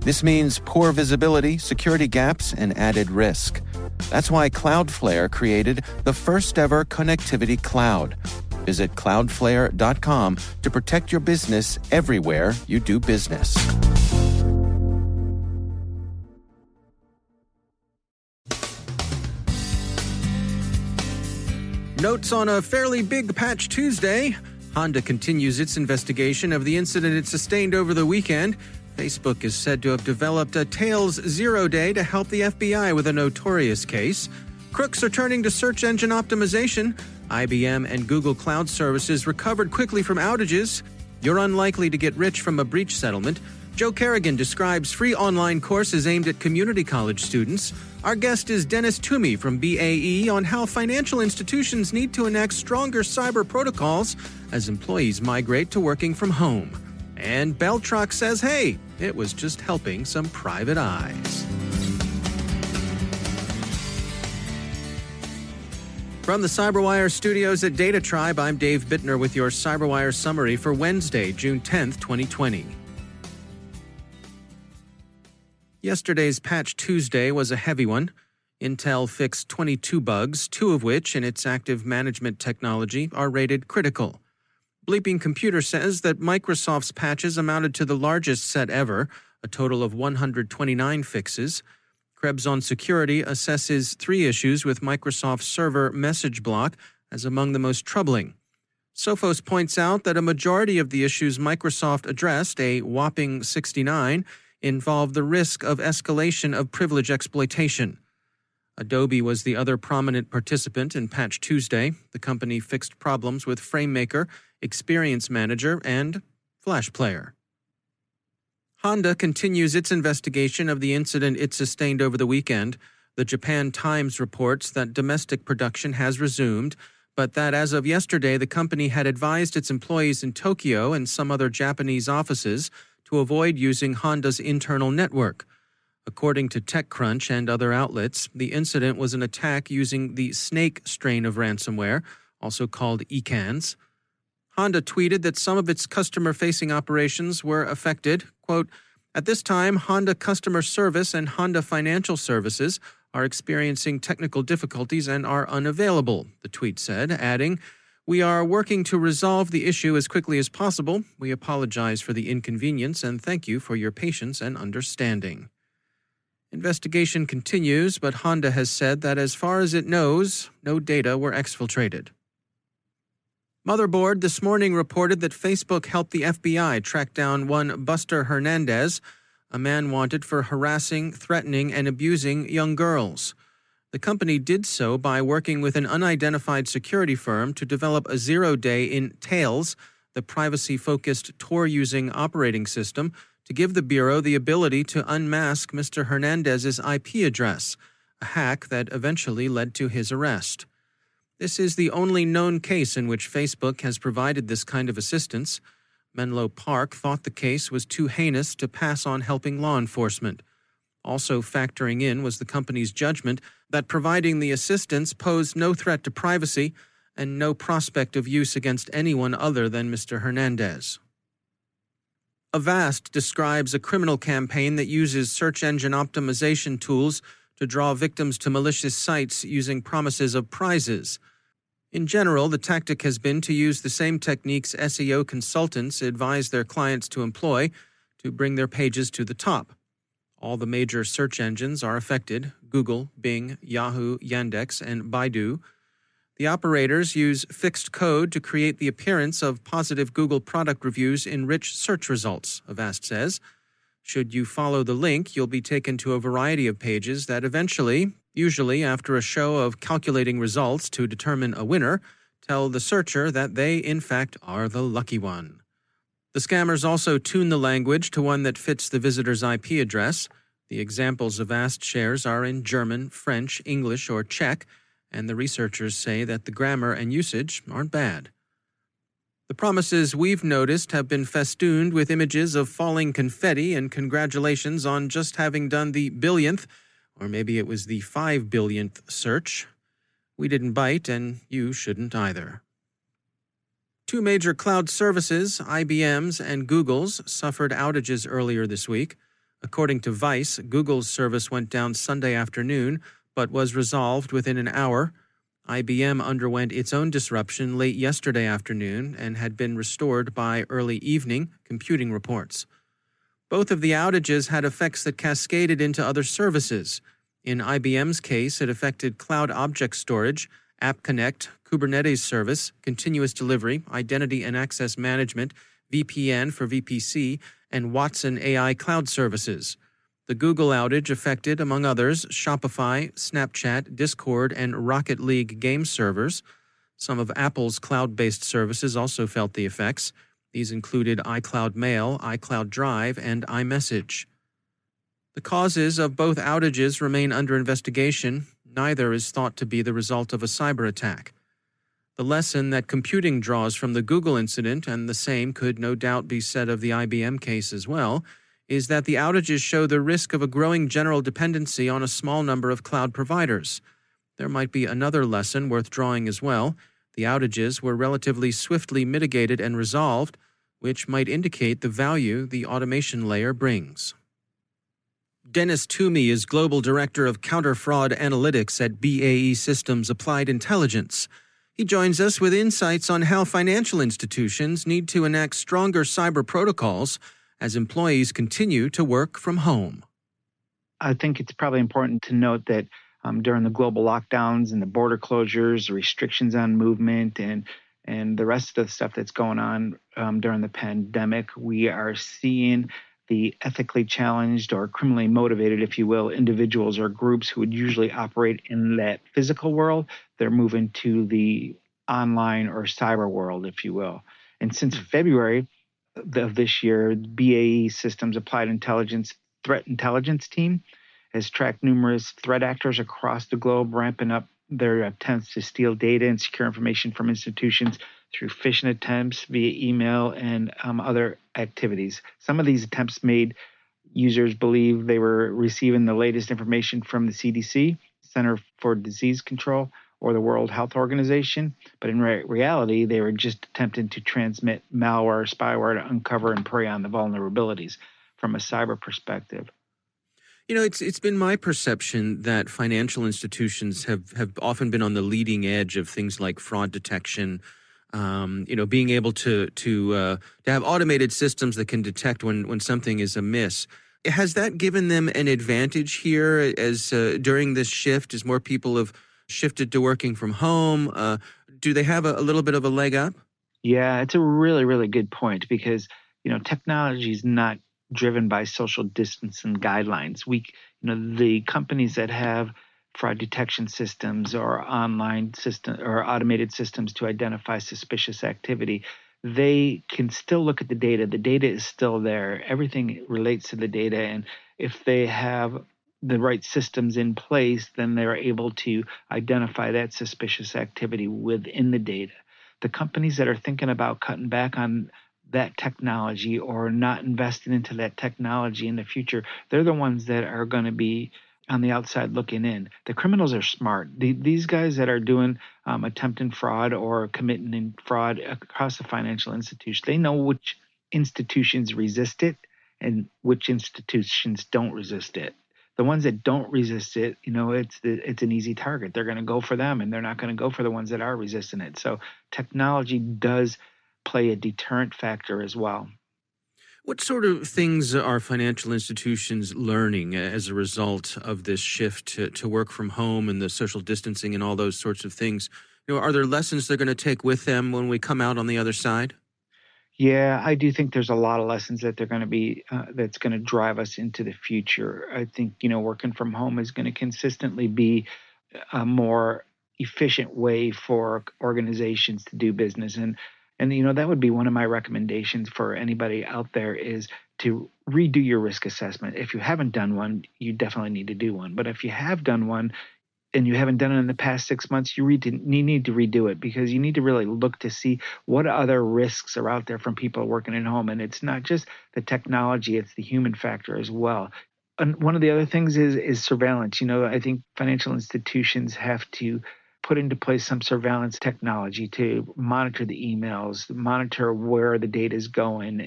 This means poor visibility, security gaps, and added risk. That's why Cloudflare created the first-ever connectivity cloud. Visit cloudflare.com to protect your business everywhere you do business. Notes on a fairly big patch Tuesday. Honda continues its investigation of the incident it sustained over the weekend. Facebook is said to have developed a Tails zero-day to help the FBI with a notorious case. Crooks are turning to search engine optimization. IBM and Google Cloud Services recovered quickly from outages. You're unlikely to get rich from a breach settlement. Joe Carrigan describes free online courses aimed at community college students. Our guest is Dennis Toomey from BAE on how financial institutions need to enact stronger cyber protocols as employees migrate to working from home. And BellTroX says, hey, it was just helping some private eyes. From the CyberWire studios at Data Tribe, I'm Dave Bittner with your CyberWire summary for Wednesday, June 10th, 2020. Yesterday's Patch Tuesday was a heavy one. Intel fixed 22 bugs, two of which in its active management technology are rated critical. Bleeping Computer says that Microsoft's patches amounted to the largest set ever, a total of 129 fixes. Krebs on Security assesses three issues with Microsoft's server message block as among the most troubling. Sophos points out that a majority of the issues Microsoft addressed, a whopping 69, involve the risk of escalation of privilege exploitation. Adobe was the other prominent participant in Patch Tuesday. The company fixed problems with FrameMaker, Experience Manager, and Flash Player. Honda continues its investigation of the incident it sustained over the weekend. The Japan Times reports that domestic production has resumed, but that as of yesterday, the company had advised its employees in Tokyo and some other Japanese offices to avoid using Honda's internal network. According to TechCrunch and other outlets, the incident was an attack using the Snake strain of ransomware, also called ECANs. Honda tweeted that some of its customer-facing operations were affected. Quote, "At this time, Honda Customer Service and Honda Financial Services are experiencing technical difficulties and are unavailable," the tweet said, adding, "We are working to resolve the issue as quickly as possible. We apologize for the inconvenience and thank you for your patience and understanding." Investigation continues, but Honda has said that as far as it knows, no data were exfiltrated. Motherboard this morning reported that Facebook helped the FBI track down one Buster Hernandez, a man wanted for harassing, threatening, and abusing young girls. The company did so by working with an unidentified security firm to develop a zero-day in Tails, the privacy-focused Tor-using operating system, to give the Bureau the ability to unmask Mr. Hernandez's IP address, a hack that eventually led to his arrest. This is the only known case in which Facebook has provided this kind of assistance. Menlo Park thought the case was too heinous to pass on helping law enforcement. Also factoring in was the company's judgment that providing the assistance posed no threat to privacy and no prospect of use against anyone other than Mr. Hernandez. Avast describes a criminal campaign that uses search engine optimization tools to draw victims to malicious sites using promises of prizes. In general, the tactic has been to use the same techniques SEO consultants advise their clients to employ to bring their pages to the top. All the major search engines are affected: Google, Bing, Yahoo, Yandex, and Baidu. The operators use fixed code to create the appearance of positive Google product reviews in rich search results, Avast says. Should you follow the link, you'll be taken to a variety of pages that eventually, usually after a show of calculating results to determine a winner, tell the searcher that they, in fact, are the lucky one. The scammers also tune the language to one that fits the visitor's IP address. The examples Avast shares are in German, French, English, or Czech, and the researchers say that the grammar and usage aren't bad. The promises we've noticed have been festooned with images of falling confetti and congratulations on just having done the billionth, or maybe it was the 5 billionth search. We didn't bite, and you shouldn't either. Two major cloud services, IBM's and Google's, suffered outages earlier this week. According to Vice, Google's service went down Sunday afternoon, but was resolved within an hour. IBM underwent its own disruption late yesterday afternoon and had been restored by early evening, computing reports. Both of the outages had effects that cascaded into other services. In IBM's case, it affected Cloud Object Storage, App Connect, Kubernetes Service, Continuous Delivery, Identity and Access Management, VPN for VPC, and Watson AI Cloud Services. The Google outage affected, among others, Shopify, Snapchat, Discord, and Rocket League game servers. Some of Apple's cloud-based services also felt the effects. These included iCloud Mail, iCloud Drive, and iMessage. The causes of both outages remain under investigation. Neither is thought to be the result of a cyber attack. The lesson that computing draws from the Google incident, and the same could no doubt be said of the IBM case as well, is that the outages show the risk of a growing general dependency on a small number of cloud providers. There might be another lesson worth drawing as well. The outages were relatively swiftly mitigated and resolved, which might indicate the value the automation layer brings. Dennis Toomey is Global Director of Counter-Fraud Analytics at BAE Systems Applied Intelligence. He joins us with insights on how financial institutions need to enact stronger cyber protocols as employees continue to work from home. I think it's probably important to note that during the global lockdowns and the border closures, restrictions on movement, and the rest of the stuff that's going on during the pandemic, we are seeing the ethically challenged or criminally motivated, if you will, individuals or groups who would usually operate in that physical world. They're moving to the online or cyber world, if you will. And since February of this year, BAE Systems Applied Intelligence Threat Intelligence Team has tracked numerous threat actors across the globe, ramping up their attempts to steal data and secure information from institutions through phishing attempts via email and other activities. Some of these attempts made users believe they were receiving the latest information from the CDC, Center for Disease Control, or the World Health Organization, but in reality, they were just attempting to transmit malware, spyware to uncover and prey on the vulnerabilities from a cyber perspective. You know, it's been my perception that financial institutions have often been on the leading edge of things like fraud detection. Being able to have automated systems that can detect when something is amiss. Has that given them an advantage here as during this shift, as more people have shifted to working from home? Do they have a little bit of a leg up? Yeah, it's a really, really good point because, you know, technology is not driven by social distancing guidelines. The companies that have fraud detection systems or online system or automated systems to identify suspicious activity, they can still look at the data. The data is still there. Everything relates to the data. And if they have the right systems in place, then they're able to identify that suspicious activity within the data. The companies that are thinking about cutting back on that technology or not investing into that technology in the future, they're the ones that are going to be on the outside looking in. The criminals are smart. These guys that are doing attempting fraud or committing fraud across the financial institution, they know which institutions resist it and which institutions don't resist it. The ones that don't resist it, it's an easy target. They're going to go for them, and they're not going to go for the ones that are resisting it. So technology does play a deterrent factor as well. What sort of things are financial institutions learning as a result of this shift to work from home and the social distancing and all those sorts of things? Are there lessons they're going to take with them when we come out on the other side? Yeah, I do think there's a lot of lessons that they're going to be that's going to drive us into the future. I think, working from home is going to consistently be a more efficient way for organizations to do business. And And, you know, that would be one of my recommendations for anybody out there is to redo your risk assessment. If you haven't done one, you definitely need to do one. But if you have done one and you haven't done it in the past 6 months, you need to redo it, because you need to really look to see what other risks are out there from people working at home. And it's not just the technology, it's the human factor as well. And one of the other things is surveillance. You know, I think financial institutions have to put into place some surveillance technology to monitor the emails, monitor where the data is going,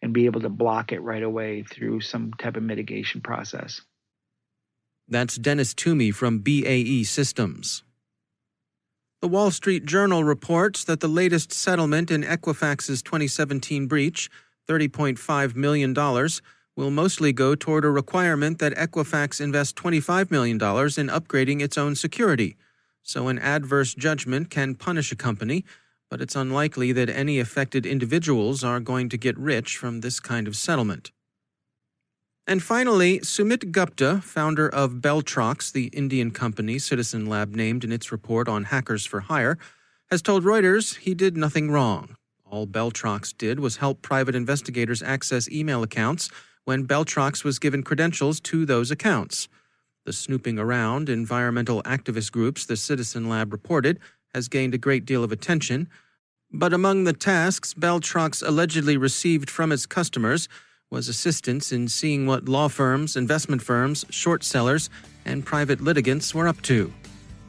and be able to block it right away through some type of mitigation process. That's Dennis Toomey from BAE Systems. The Wall Street Journal reports that the latest settlement in Equifax's 2017 breach, $30.5 million, will mostly go toward a requirement that Equifax invest $25 million in upgrading its own security. So an adverse judgment can punish a company, but it's unlikely that any affected individuals are going to get rich from this kind of settlement. And finally, Sumit Gupta, founder of BellTroX, the Indian company Citizen Lab named in its report on hackers for hire, has told Reuters he did nothing wrong. All BellTroX did was help private investigators access email accounts when BellTroX was given credentials to those accounts. The snooping around environmental activist groups the Citizen Lab reported has gained a great deal of attention, but among the tasks BellTroX allegedly received from its customers was assistance in seeing what law firms, investment firms, short sellers, and private litigants were up to.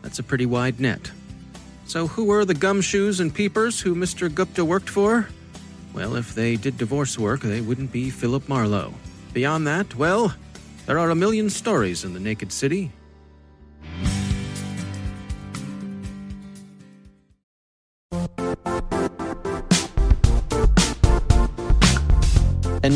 That's a pretty wide net. So who were the gumshoes and peepers who Mr. Gupta worked for? Well, if they did divorce work, they wouldn't be Philip Marlowe. Beyond that, well, there are a million stories in the Naked City. And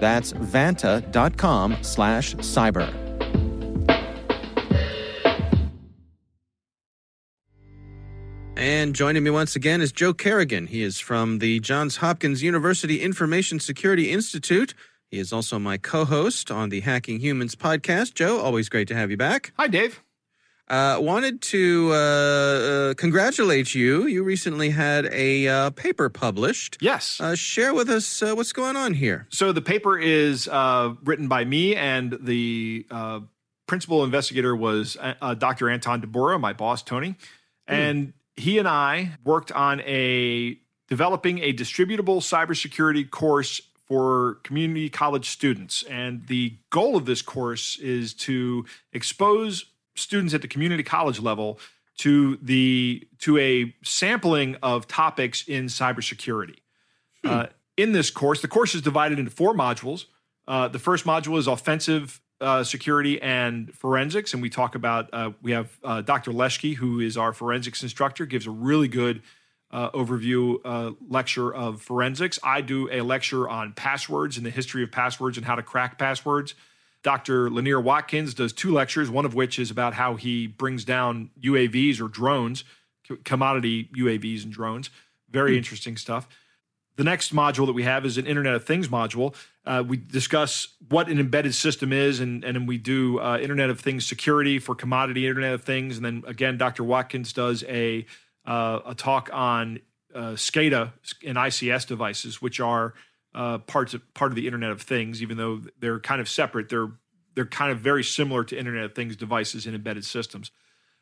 That's vanta.com/cyber. And joining me once again is Joe Carrigan. He is from the Johns Hopkins University Information Security Institute. He is also my co-host on the Hacking Humans podcast. Joe, always great to have you back. Hi, Dave. Wanted to congratulate you. You recently had a paper published. Yes. Share with us what's going on here. So the paper is written by me, and the principal investigator was Dr. Anton DeBora, my boss, Tony. And he and I worked on developing a distributable cybersecurity course for community college students. And the goal of this course is to expose students at the community college level to a sampling of topics in cybersecurity. In this course, the course is divided into four modules. The first module is offensive security and forensics, and we talk about we have Dr. Leschke, who is our forensics instructor, gives a really good overview lecture of forensics. I do a lecture on passwords and the history of passwords and how to crack passwords. Dr. Lanier Watkins does two lectures, one of which is about how he brings down UAVs or drones, commodity UAVs and drones. Very interesting stuff. The next module that we have is an Internet of Things module. We discuss what an embedded system is, and then we do Internet of Things security for commodity Internet of Things. And then, again, Dr. Watkins does a talk on SCADA and ICS devices, which are part of the Internet of Things, even though they're kind of separate. They're kind of very similar to Internet of Things devices and embedded systems.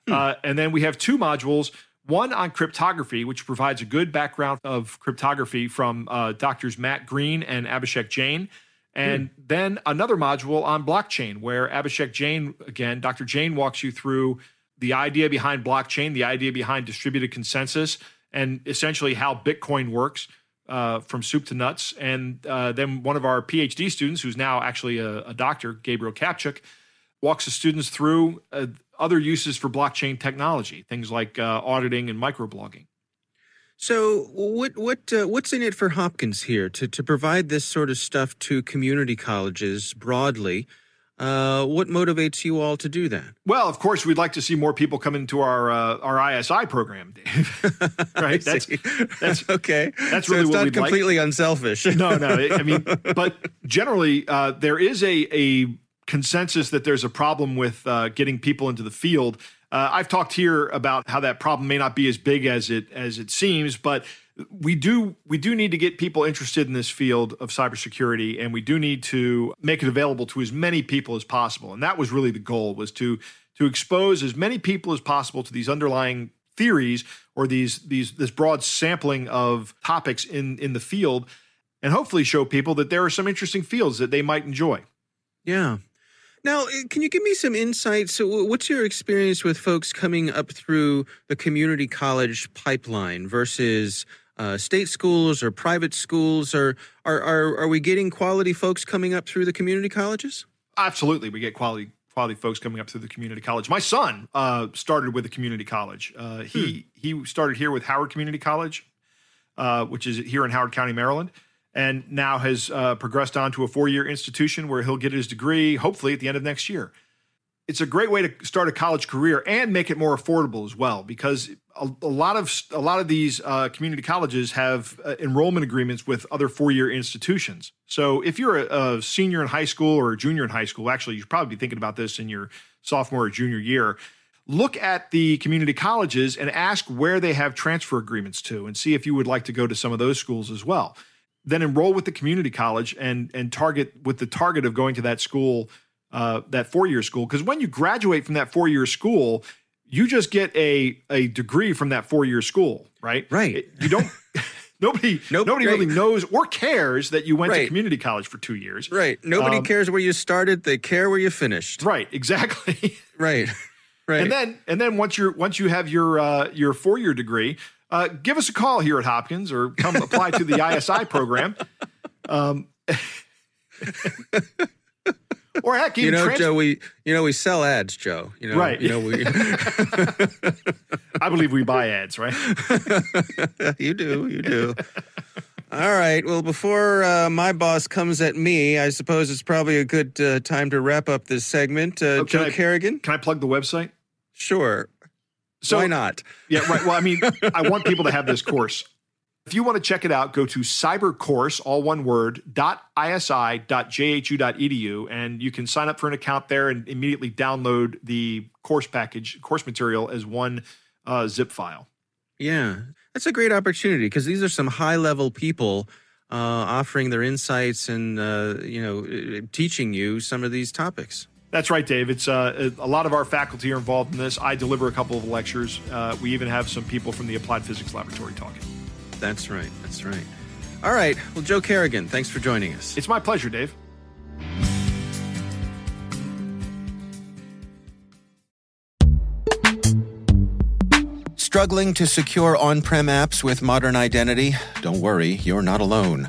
And then we have two modules. One on cryptography, which provides a good background of cryptography from Drs. Matt Green and Abhishek Jain. And then another module on blockchain, where Abhishek Jain, again, Dr. Jain walks you through the idea behind blockchain, the idea behind distributed consensus, and essentially how Bitcoin works from soup to nuts. And then one of our PhD students, who's now actually a doctor, Gabriel Kapchuk, walks the students through other uses for blockchain technology, things like auditing and microblogging. So what's in it for Hopkins here to provide this sort of stuff to community colleges broadly? What motivates you all to do that? Well, of course, we'd like to see more people come into our ISI program, Dave. Right? That's okay. That's really so it's what we'd like. Not completely unselfish. No. I mean, but generally, there is a consensus that there's a problem with getting people into the field. I've talked here about how that problem may not be as big as it seems, but we do need to get people interested in this field of cybersecurity, and we do need to make it available to as many people as possible. And that was really the goal, was to expose as many people as possible to these underlying theories or this broad sampling of topics in the field, and hopefully show people that there are some interesting fields that they might enjoy. Yeah. Now, can you give me some insights? So what's your experience with folks coming up through the community college pipeline versus state schools or private schools? Or are we getting quality folks coming up through the community colleges? Absolutely. We get quality folks coming up through the community college. My son started with a community college. He started here with Howard Community College, which is here in Howard County, Maryland, and now has progressed on to a four-year institution where he'll get his degree, hopefully at the end of next year. It's a great way to start a college career and make it more affordable as well, because a lot of these community colleges have enrollment agreements with other four-year institutions. So if you're a senior in high school or a junior in high school, actually you should probably be thinking about this in your sophomore or junior year, look at the community colleges and ask where they have transfer agreements to and see if you would like to go to some of those schools as well. Then enroll with the community college and target with the target of going to that school, that four-year school. Because when you graduate from that four-year school, you just get a degree from that four-year school, right? Right. You don't. Nobody really knows or cares that you went to community college for 2 years. Right. Nobody cares where you started. They care where you finished. Right. Exactly. Right. Right. And then once you have your four-year degree. Give us a call here at Hopkins or come apply to the ISI program. Or heck, even Joe, we sell ads, Joe. Right. I believe we buy ads, right? You do. All right. Well, before my boss comes at me, I suppose it's probably a good time to wrap up this segment. Joe Carrigan. Can I plug the website? Sure. So, why not? Yeah, right. Well, I mean, I want people to have this course. If you want to check it out, go to cybercourse, all one word, .isi.jhu.edu, and you can sign up for an account there and immediately download the course package, course material as one zip file. Yeah, that's a great opportunity because these are some high-level people offering their insights and, teaching you some of these topics. That's right, Dave. It's a lot of our faculty are involved in this. I deliver a couple of lectures. We even have some people from the Applied Physics Laboratory talking. That's right. All right. Well, Joe Carrigan, thanks for joining us. It's my pleasure, Dave. Struggling to secure on-prem apps with modern identity? Don't worry, you're not alone.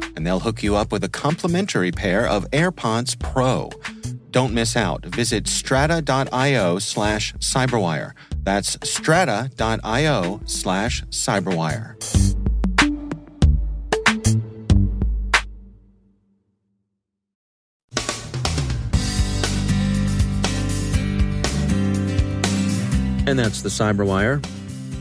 and they'll hook you up with a complimentary pair of AirPods Pro. Don't miss out. Visit strata.io/cyberwire. That's strata.io/cyberwire. And that's the CyberWire.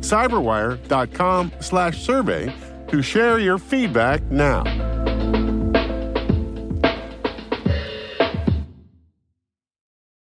cyberwire.com/survey to share your feedback now.